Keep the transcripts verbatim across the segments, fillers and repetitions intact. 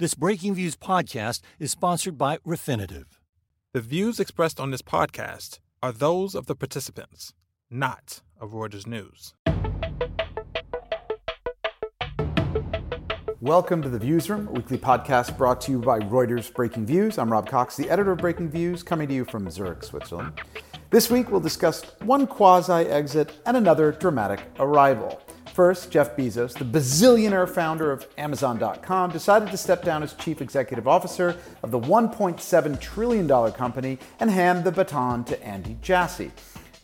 This Breaking Views podcast is sponsored by Refinitiv. The views expressed on this podcast are those of the participants, not of Reuters News. Welcome to The Views Room, a weekly podcast brought to you by Reuters Breaking Views. I'm Rob Cox, the editor of Breaking Views, coming to you from Zurich, Switzerland. This week, we'll discuss one quasi-exit and another dramatic arrival. First, Jeff Bezos, the bazillionaire founder of Amazon dot com, decided to step down as chief executive officer of the one point seven trillion dollars company and hand the baton to Andy Jassy.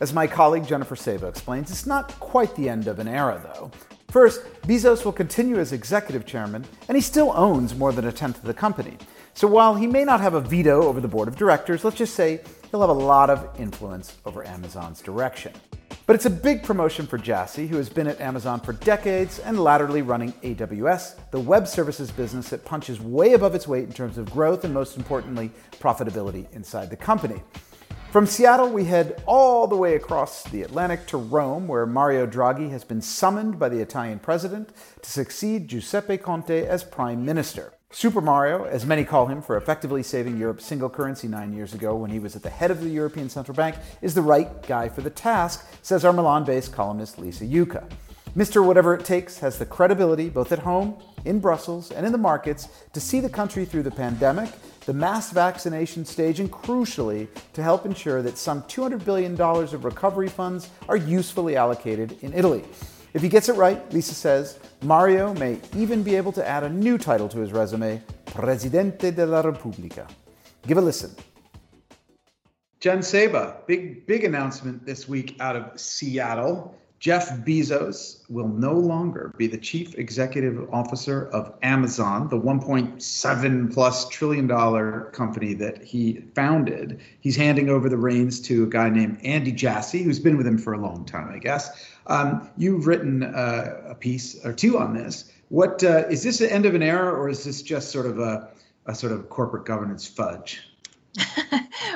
As my colleague Jennifer Saba explains, it's not quite the end of an era, though. First, Bezos will continue as executive chairman, and he still owns more than a tenth of the company. So while he may not have a veto over the board of directors, let's just say he'll have a lot of influence over Amazon's direction. But it's a big promotion for Jassy, who has been at Amazon for decades and latterly running A W S, the web services business that punches way above its weight in terms of growth and, most importantly, profitability inside the company. From Seattle, we head all the way across the Atlantic to Rome, where Mario Draghi has been summoned by the Italian president to succeed Giuseppe Conte as prime minister. Super Mario, as many call him for effectively saving Europe's single currency nine years ago when he was at the head of the European Central Bank, is the right guy for the task, says our Milan-based columnist Lisa Jucca. Mister Whatever It Takes has the credibility, both at home, in Brussels, and in the markets, to see the country through the pandemic, the mass vaccination stage, and crucially, to help ensure that some two hundred billion dollars of recovery funds are usefully allocated in Italy. If he gets it right, Lisa says, Mario may even be able to add a new title to his resume, Presidente della Repubblica. Give a listen. Jen Saba, big, big announcement this week out of Seattle. Jeff Bezos will no longer be the chief executive officer of Amazon, the one point seven plus trillion dollar company that he founded. He's handing over the reins to a guy named Andy Jassy, who's been with him for a long time, I guess. Um, you've written uh, a piece or two on this. What uh, is this the end of an era, or is this just sort of a, a sort of corporate governance fudge?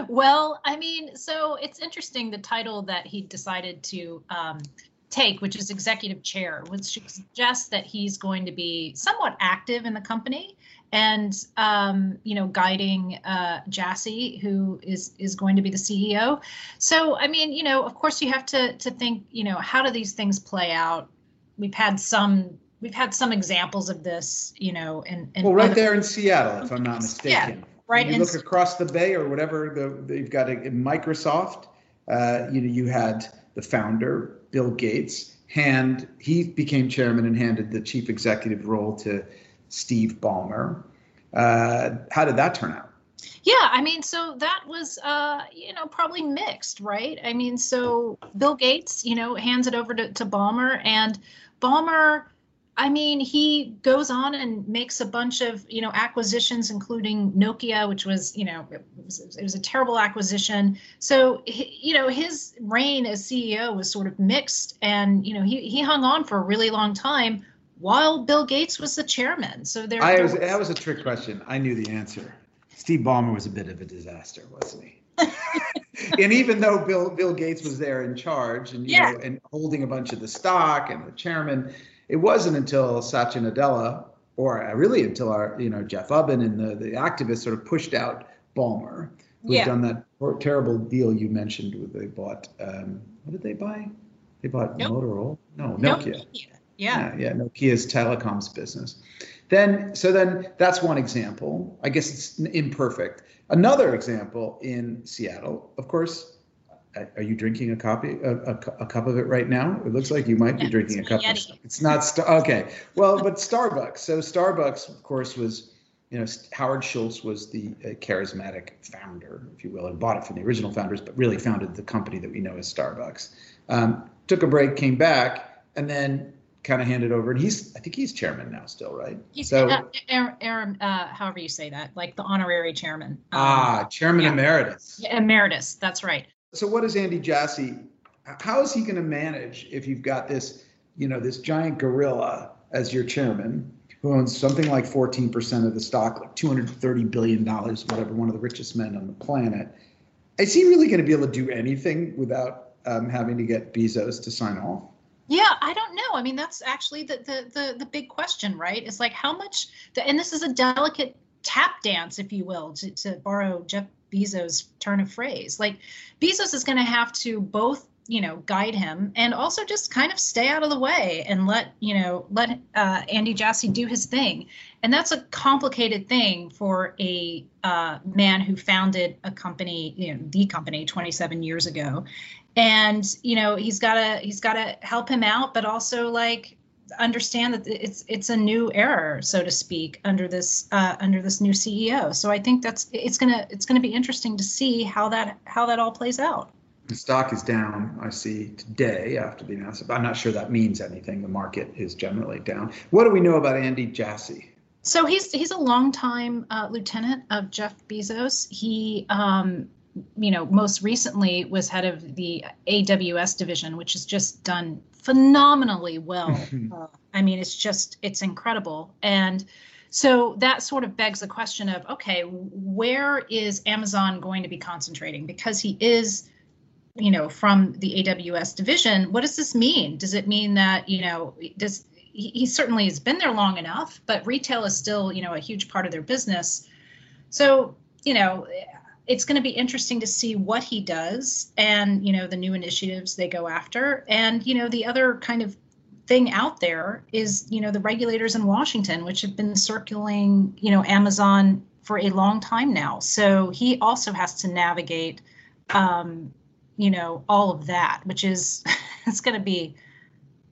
Well, I mean, so it's interesting the title that he decided to um, take, which is executive chair, which suggests that he's going to be somewhat active in the company and, um, you know, guiding uh, Jassy, who is is going to be the C E O. So, I mean, you know, of course, you have to to think, you know, how do these things play out? We've had some we've had some examples of this, you know, and, and well, right there in Seattle, if I'm not mistaken. Yeah. Right. When you look across the bay or whatever, the, they've got a, Microsoft. Uh, you know, you had the founder, Bill Gates, hand he became chairman and handed the chief executive role to Steve Ballmer. Uh, how did that turn out? Yeah, I mean, so that was, uh, you know, probably mixed, right? I mean, so Bill Gates, you know, hands it over to, to Ballmer, and Ballmer, I mean, he goes on and makes a bunch of, you know, acquisitions, including Nokia, which was, you know, it was, it was a terrible acquisition. So, you know, his reign as C E O was sort of mixed, and, you know, he, he hung on for a really long time while Bill Gates was the chairman. So there, I there was, was that was a trick question. I knew the answer. Steve Ballmer was a bit of a disaster, wasn't he? And even though Bill Bill Gates was there in charge and you yeah. know and holding a bunch of the stock and the chairman. It wasn't until Satya Nadella, or really until our, you know, Jeff Ubben and the, the activists sort of pushed out Ballmer, who yeah. had done that terrible deal you mentioned where they bought, um, what did they buy? They bought nope. Motorola? No, Nokia. Nokia. Yeah. yeah. Yeah, Nokia's telecoms business. Then, so then that's one example. I guess it's imperfect. Another example in Seattle, of course. Are you drinking a copy, a, a, a cup of it right now? It looks like you might be yeah, drinking a cup. Of stuff. It's not st- okay. Well, but Starbucks. So Starbucks, of course, was, you know, Howard Schultz was the uh, charismatic founder, if you will, and bought it from the original founders, but really founded the company that we know as Starbucks. Um, took a break, came back, and then kind of handed over. And he's, I think, he's chairman now, still, right? He's so, uh, er, er, uh, however you say that, like the honorary chairman. Um, ah, chairman yeah. emeritus. Yeah, emeritus. That's right. So what is Andy Jassy? How is he going to manage if you've got this, you know, this giant gorilla as your chairman who owns something like fourteen percent of the stock, like two hundred thirty billion dollars, whatever, one of the richest men on the planet? Is he really going to be able to do anything without um, having to get Bezos to sign off? Yeah, I don't know. I mean, that's actually the the the, the big question, right? It's like how much, the, and this is a delicate tap dance, if you will, to, to borrow Jeff Bezos' turn of phrase. Like Bezos is going to have to both, you know, guide him and also just kind of stay out of the way and let, you know, let uh, Andy Jassy do his thing. And that's a complicated thing for a uh, man who founded a company, you know, the company twenty-seven years ago. And, you know, he's got to he's got to help him out, but also like understand that it's it's a new era, so to speak, under this uh, under this new C E O. So I think that's it's going to it's going to be interesting to see how that how that all plays out. The stock is down, I see, today after the announcement. I'm not sure that means anything. The market is generally down. What do we know about Andy Jassy? So he's he's a longtime uh, lieutenant of Jeff Bezos. He, um, you know, most recently was head of the A W S division, which has just done phenomenally well. uh, I mean, it's just it's incredible. And so that sort of begs the question of, OK, where is Amazon going to be concentrating? Because he is, you know, from the A W S division, what does this mean? Does it mean that, you know, does he, he certainly has been there long enough, but retail is still, you know, a huge part of their business. So, you know, it's going to be interesting to see what he does and, you know, the new initiatives they go after. And, you know, the other kind of thing out there is, you know, the regulators in Washington, which have been circling, you know, Amazon for a long time now. So he also has to navigate, um, you know, all of that, which is, it's going to be,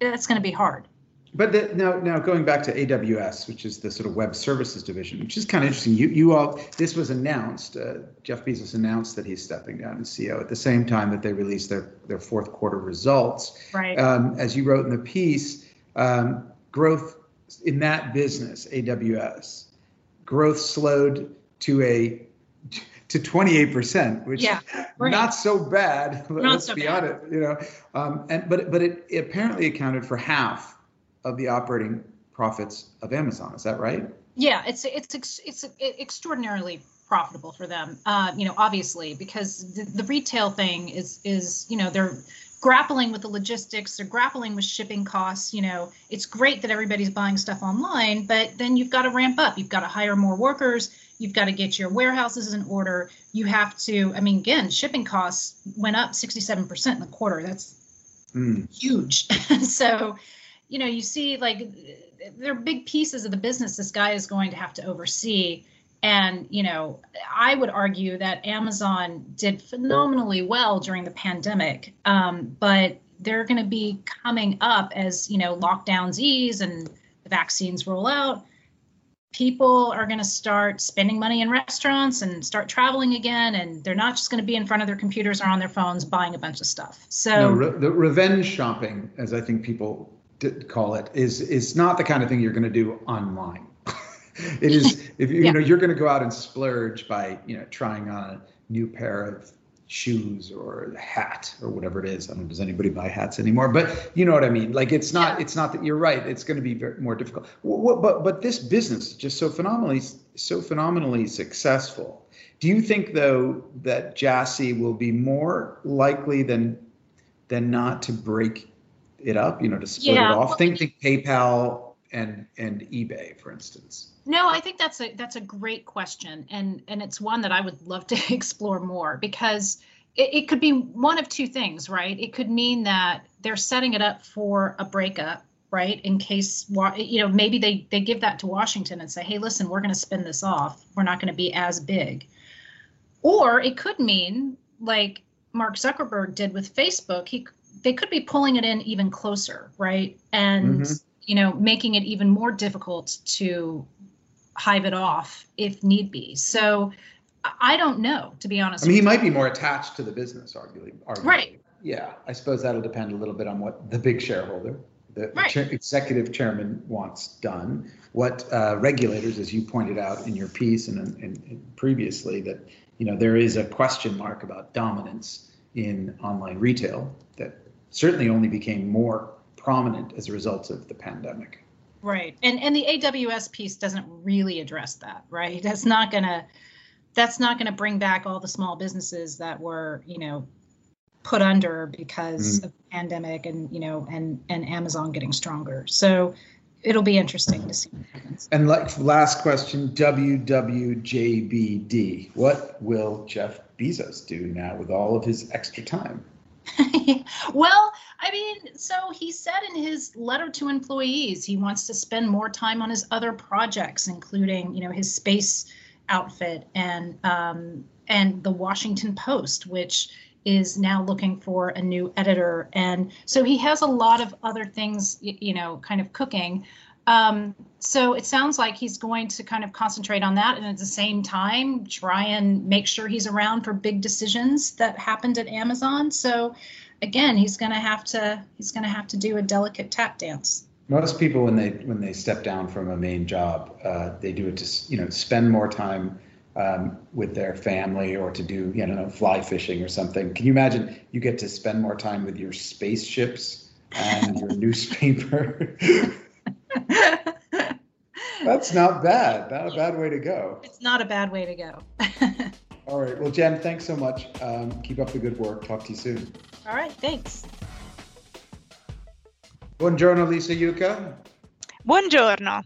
it's going to be hard. But the, now, now going back to A W S, which is the sort of web services division, which is kind of interesting. You, you all, this was announced. Uh, Jeff Bezos announced that he's stepping down as C E O at the same time that they released their their fourth quarter results. Right. Um, as you wrote in the piece, um, growth in that business, A W S, growth slowed to a. to twenty-eight percent, which yeah, right. Not so bad, not let's so be bad. Honest, you know. Um, and but but it, it apparently accounted for half of the operating profits of Amazon. Is that right? Yeah, it's it's it's, it's extraordinarily profitable for them. Uh, you know, obviously because the, the retail thing is is you know they're grappling with the logistics, they're grappling with shipping costs. You know, it's great that everybody's buying stuff online, but then you've got to ramp up. You've got to hire more workers. You've got to get your warehouses in order. You have to, I mean, again, shipping costs went up sixty-seven percent in the quarter. That's mm. huge. So, you know, you see like there are big pieces of the business this guy is going to have to oversee. And, you know, I would argue that Amazon did phenomenally well during the pandemic, um, but they're going to be coming up as, you know, lockdowns ease and the vaccines roll out. People are going to start spending money in restaurants and start traveling again, and they're not just going to be in front of their computers or on their phones buying a bunch of stuff. So no, re- the revenge shopping, as I think people did call it, is is not the kind of thing you're going to do online. It is if you, yeah. you know you're going to go out and splurge by you know trying on a new pair of shoes or a hat or whatever it is. I don't know, does anybody buy hats anymore? But you know what I mean? Like, it's not, it's not that you're right. It's going to be very, more difficult. But, but, but this business is just so phenomenally, so phenomenally successful. Do you think though that Jassy will be more likely than, than not to break it up, you know, to split yeah. it off? Think, think PayPal and, and eBay, for instance. No, I think that's a that's a great question, and and it's one that I would love to explore more, because it, it could be one of two things, right? It could mean that they're setting it up for a breakup, right? In case, you know, maybe they they give that to Washington and say, hey, listen, we're going to spin this off. We're not going to be as big. Or it could mean, like Mark Zuckerberg did with Facebook, he they could be pulling it in even closer, right? And mm-hmm. you know, making it even more difficult to hive it off if need be. So I don't know, to be honest. I mean, he might be more attached to the business, arguably. arguably. Right. Yeah, I suppose that'll depend a little bit on what the big shareholder, the right. cha- executive chairman wants done, what uh, regulators, as you pointed out in your piece and, and, and previously, that, you know, there is a question mark about dominance in online retail that certainly only became more prominent as a result of the pandemic. Right. And and the A W S piece doesn't really address that, right? That's not going to that's not going to bring back all the small businesses that were, you know, put under because mm. of the pandemic and, you know, and, and Amazon getting stronger. So it'll be interesting to see what happens. And like last question, W W J B D, what will Jeff Bezos do now with all of his extra time? Well, I mean, so he said in his letter to employees, he wants to spend more time on his other projects, including, you know, his space outfit and um, and the Washington Post, which is now looking for a new editor. And so he has a lot of other things, you know, kind of cooking. Um, so it sounds like he's going to kind of concentrate on that and at the same time try and make sure he's around for big decisions that happened at Amazon. So again, he's going to have to he's going to have to do a delicate tap dance. Most people, when they when they step down from a main job, uh, they do it to, you know, spend more time um, with their family or to do, you know, fly fishing or something. Can you imagine you get to spend more time with your spaceships and your newspaper? That's not bad. Not a bad way to go. It's not a bad way to go. All right. Well, Jen, thanks so much. Um, keep up the good work. Talk to you soon. All right. Thanks. Buongiorno, Lisa Jucca. Buongiorno.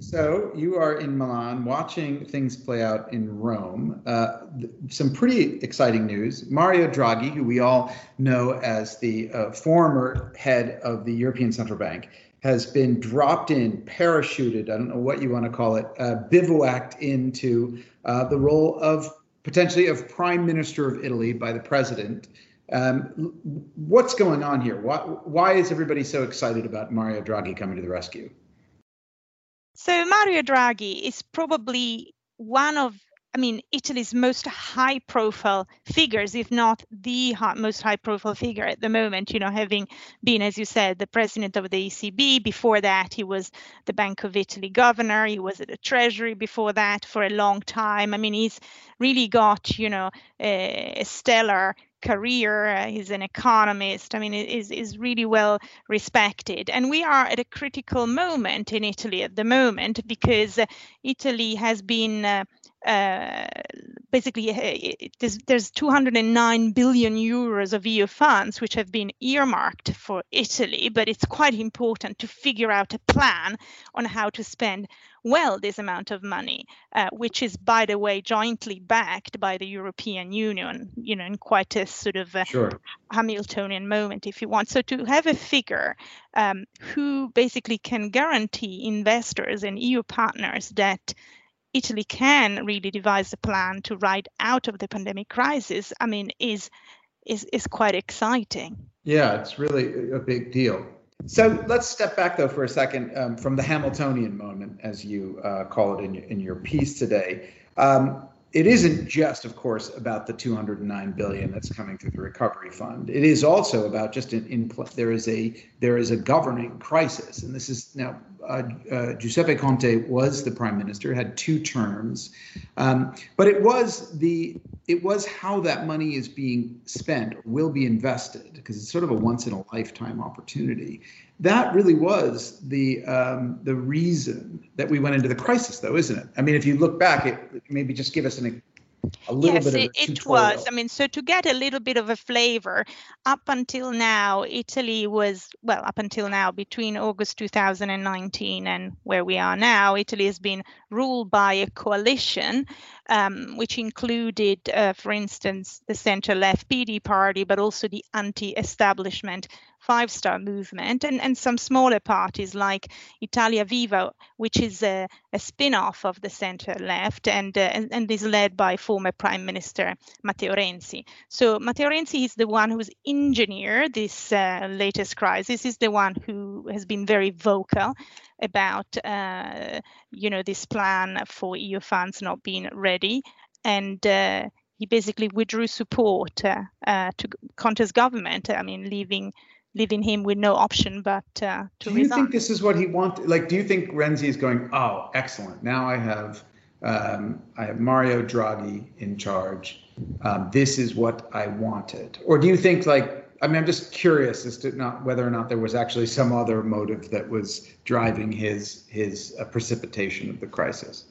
So you are in Milan watching things play out in Rome. Uh, th- some pretty exciting news. Mario Draghi, who we all know as the uh, former head of the European Central Bank, has been dropped in, parachuted, I don't know what you want to call it, uh, bivouacked into uh, the role of potentially of Prime Minister of Italy by the president. Um, what's going on here? Why, why is everybody so excited about Mario Draghi coming to the rescue? So Mario Draghi is probably one of, I mean, Italy's most high-profile figures, if not the high, most high-profile figure at the moment, you know, having been, as you said, the president of the E C B. Before that, he was the Bank of Italy governor. He was at the Treasury before that for a long time. I mean, he's really got, you know, a, a stellar career. Uh, he's an economist. I mean, it is is really well respected. And we are at a critical moment in Italy at the moment because uh, Italy has been uh, uh, basically uh, it is, there's two hundred nine billion euros of E U funds which have been earmarked for Italy, but it's quite important to figure out a plan on how to spend well this amount of money, uh, which is, by the way, jointly backed by the European Union, you know, in quite a sort of a sure. Hamiltonian moment, if you want. So to have a figure um, who basically can guarantee investors and E U partners that Italy can really devise a plan to ride out of the pandemic crisis, I mean, is is is quite exciting. Yeah, it's really a big deal. So let's step back, though, for a second um, from the Hamiltonian moment, as you uh, call it in, in your piece today. Um, it isn't just, of course, about the two hundred nine billion dollars that's coming through the recovery fund. It is also about just an in there is a there is a governing crisis. And this is now uh, uh, Giuseppe Conte was the prime minister, had two terms, um, but it was the it was how that money is being spent or will be invested, because it's sort of a once in a lifetime opportunity. That really was the um, the reason that we went into the crisis, though, isn't it? I mean, if you look back, it maybe just give us an, a little yes, bit of a Yes, it was. I mean, so to get a little bit of a flavor, up until now, Italy was, well, up until now, between August two thousand nineteen and where we are now, Italy has been ruled by a coalition, um, which included, uh, for instance, the centre-left P D party, but also the anti-establishment Five Star Movement, and, and some smaller parties like Italia Viva, which is a, a spin-off of the centre-left, and, uh, and and is led by former Prime Minister Matteo Renzi. So Matteo Renzi is the one who's engineered this uh, latest crisis, is the one who has been very vocal about, uh, you know, this plan for E U funds not being ready, and uh, he basically withdrew support uh, uh, to Conte's government, I mean, leaving leaving him with no option but uh, to resign. Do you think this is what he wanted? Like, do you think Renzi is going, oh, excellent, now I have um, I have Mario Draghi in charge. Um, this is what I wanted. Or do you think, like, I mean, I'm just curious as to not whether or not there was actually some other motive that was driving his, his uh, precipitation of the crisis.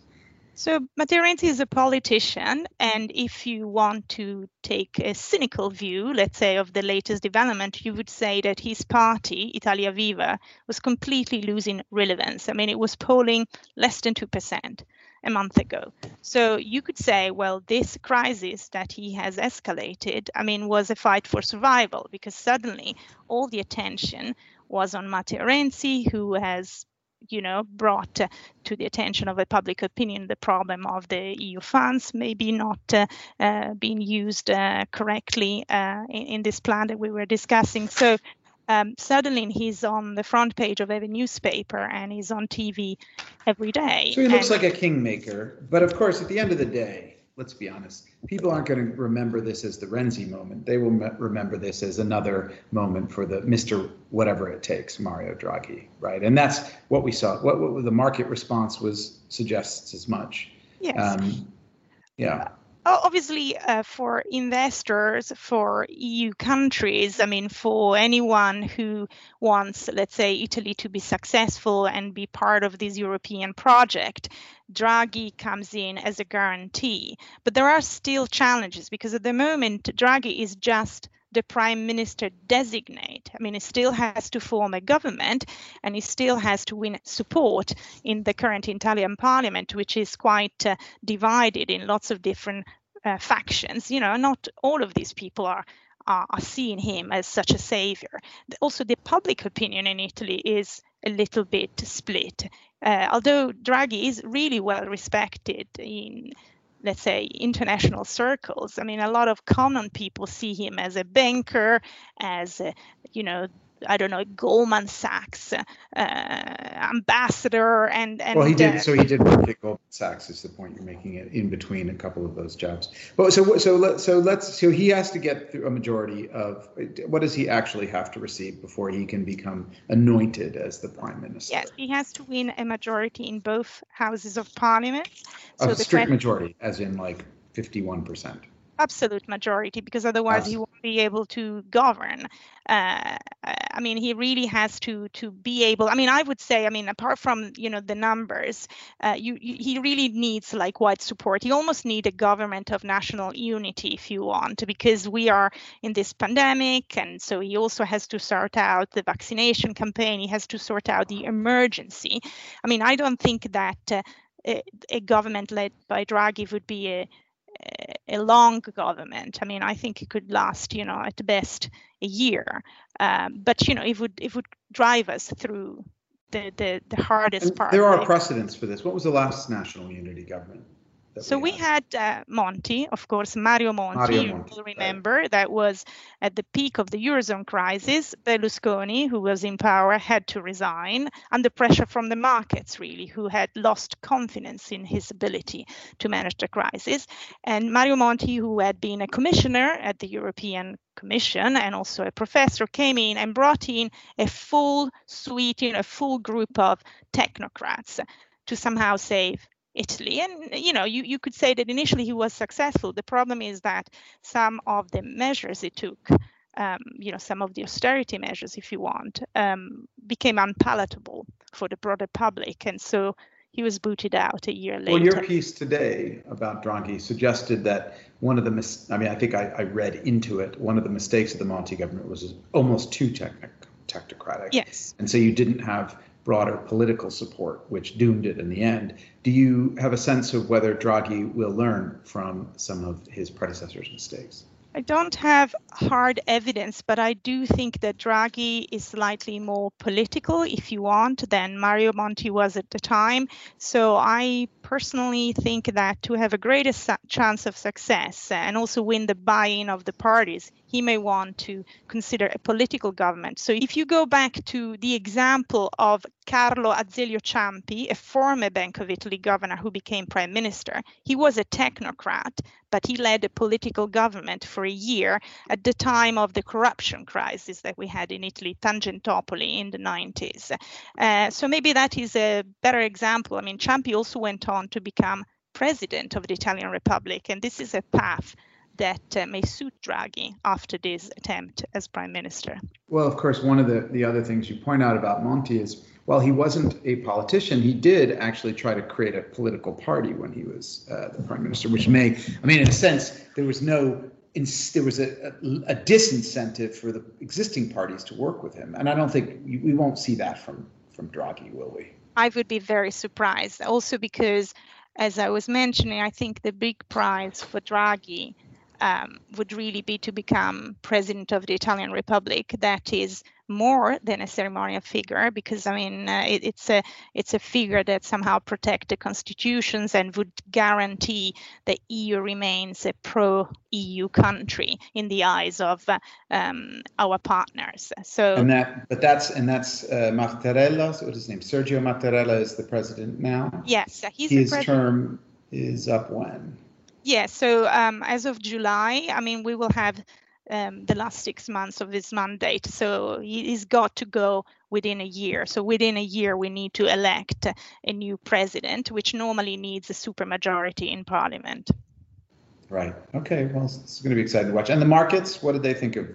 So Matteo Renzi is a politician, and if you want to take a cynical view, let's say, of the latest development, you would say that his party, Italia Viva, was completely losing relevance. I mean, it was polling less than two percent a month ago. So you could say, well, this crisis that he has escalated, I mean, was a fight for survival, because suddenly all the attention was on Matteo Renzi, who has you know, brought uh, to the attention of a public opinion the problem of the E U funds maybe not uh, uh, being used uh, correctly uh, in, in this plan that we were discussing. So um, suddenly he's on the front page of every newspaper and he's on T V every day. So he looks and- like a kingmaker. But of course, at the end of the day, let's be honest, people aren't going to remember this as the Renzi moment. They will m- remember this as another moment for the Mister Whatever It Takes, Mario Draghi, right? And that's what we saw. What, what the market response was suggests as much. Yes. Um, yeah. Obviously, uh, for investors, for E U countries, I mean, for anyone who wants, let's say, Italy to be successful and be part of this European project, Draghi comes in as a guarantee. But there are still challenges, because at the moment, Draghi is just the prime minister designate. I mean, he still has to form a government and he still has to win support in the current Italian parliament, which is quite uh, divided in lots of different uh, factions. You know, not all of these people are, are, are seeing him as such a savior. Also, the public opinion in Italy is a little bit split. Uh, although Draghi is really well respected in let's say, international circles. I mean, a lot of common people see him as a banker, as, a, you know, I don't know, Goldman Sachs uh, ambassador. And, and Well, he did. Uh, so he did work at Goldman Sachs is the point you're making it in between a couple of those jobs. But so so let, so let's so he has to get through a majority of what does he actually have to receive before he can become anointed as the prime minister? Yes, he has to win a majority in both houses of parliament. So a strict majority, as in like fifty-one percent. Absolute majority, because otherwise yes. He won't be able to govern. Uh, I mean, he really has to to be able. I mean, I would say, I mean, apart from you know the numbers, uh, you, you he really needs like wide support. He almost needs a government of national unity, if you want, because we are in this pandemic, and so he also has to sort out the vaccination campaign. He has to sort out the emergency. I mean, I don't think that uh, a, a government led by Draghi would be a a long government. I mean, I think it could last, you know, at best a year. Um, but, you know, it would it would drive us through the, the, the hardest and part. There are right? precedents for this. What was the last national unity government? So we had, we had uh, Monti, of course, Mario Monti, Mario you Monti, will remember, right. That was at the peak of the Eurozone crisis. Berlusconi, who was in power, had to resign under pressure from the markets, really, who had lost confidence in his ability to manage the crisis. And Mario Monti, who had been a commissioner at the European Commission and also a professor, came in and brought in a full suite, you know, a full group of technocrats to somehow save Italy. And, you know, you, you could say that initially he was successful. The problem is that some of the measures he took, um, you know, some of the austerity measures, if you want, um, became unpalatable for the broader public. And so he was booted out a year later. Well, your piece today about Draghi suggested that one of the, mis- I mean, I think I, I read into it, one of the mistakes of the Monti government was almost too technic- technocratic. Yes. And so you didn't have broader political support, which doomed it in the end. Do you have a sense of whether Draghi will learn from some of his predecessors' mistakes? I don't have hard evidence, but I do think that Draghi is slightly more political, if you want, than Mario Monti was at the time. So I personally think that to have a greater su- chance of success and also win the buy-in of the parties, he may want to consider a political government. So if you go back to the example of Carlo Azeglio Ciampi, a former Bank of Italy governor who became prime minister, he was a technocrat, but he led a political government for a year at the time of the corruption crisis that we had in Italy, Tangentopoli in the nineties. Uh, so maybe that is a better example. I mean, Ciampi also went on to become president of the Italian Republic, and this is a path that uh, may suit Draghi after this attempt as prime minister? Well, of course, one of the, the other things you point out about Monti is, while he wasn't a politician, he did actually try to create a political party when he was uh, the prime minister, which may, I mean, in a sense, there was no, in, there was a, a, a disincentive for the existing parties to work with him. And I don't think, we, we won't see that from, from Draghi, will we? I would be very surprised, also because, as I was mentioning, I think the big prize for Draghi um, would really be to become president of the Italian Republic. That is more than a ceremonial figure, because I mean uh, it, it's a it's a figure that somehow protects the constitutions and would guarantee the E U remains a pro-E U country in the eyes of uh, um, our partners. So and that but that's and that's uh, Mattarella. So what's his name? Sergio Mattarella is the president now. Yes, he's his the term is up when? Yeah. So um, as of July, I mean we will have. Um, the last six months of his mandate. So he's got to go within a year. So within a year, we need to elect a new president, which normally needs a supermajority in parliament. Right. Okay. Well, it's going to be exciting to watch. And the markets, what did they think of?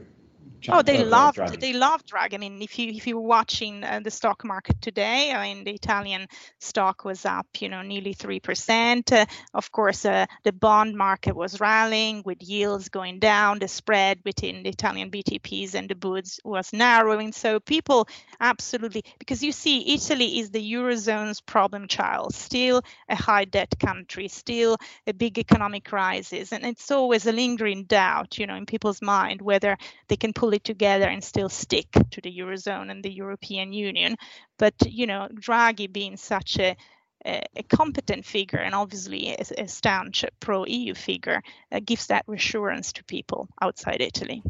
John, oh, they uh, loved Draghi. They loved Draghi. I mean, if you if you're watching uh, the stock market today, I mean, the Italian stock was up, you know, nearly three percent. Uh, of course, uh, the bond market was rallying with yields going down. The spread between the Italian B T Ps and the Buds was narrowing. So people absolutely, because you see, Italy is the Eurozone's problem child. Still a high debt country. Still a big economic crisis, and it's always a lingering doubt, you know, in people's mind whether they can pull it together and still stick to the Eurozone and the European Union. But, you know, Draghi being such a, a, a competent figure and obviously a, a staunch pro-E U figure uh, gives that reassurance to people outside Italy.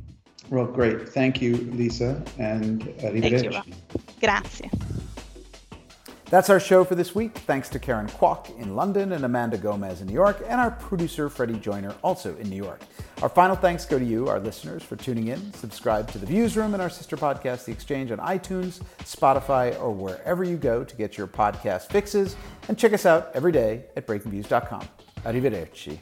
Well, great. Thank you, Lisa, and arrivederci. Thank you. Grazie. That's our show for this week. Thanks to Karen Kwok in London and Amanda Gomez in New York, and our producer, Freddie Joyner, also in New York. Our final thanks go to you, our listeners, for tuning in. Subscribe to The Views Room and our sister podcast, The Exchange, on iTunes, Spotify, or wherever you go to get your podcast fixes. And check us out every day at breaking views dot com. Arrivederci.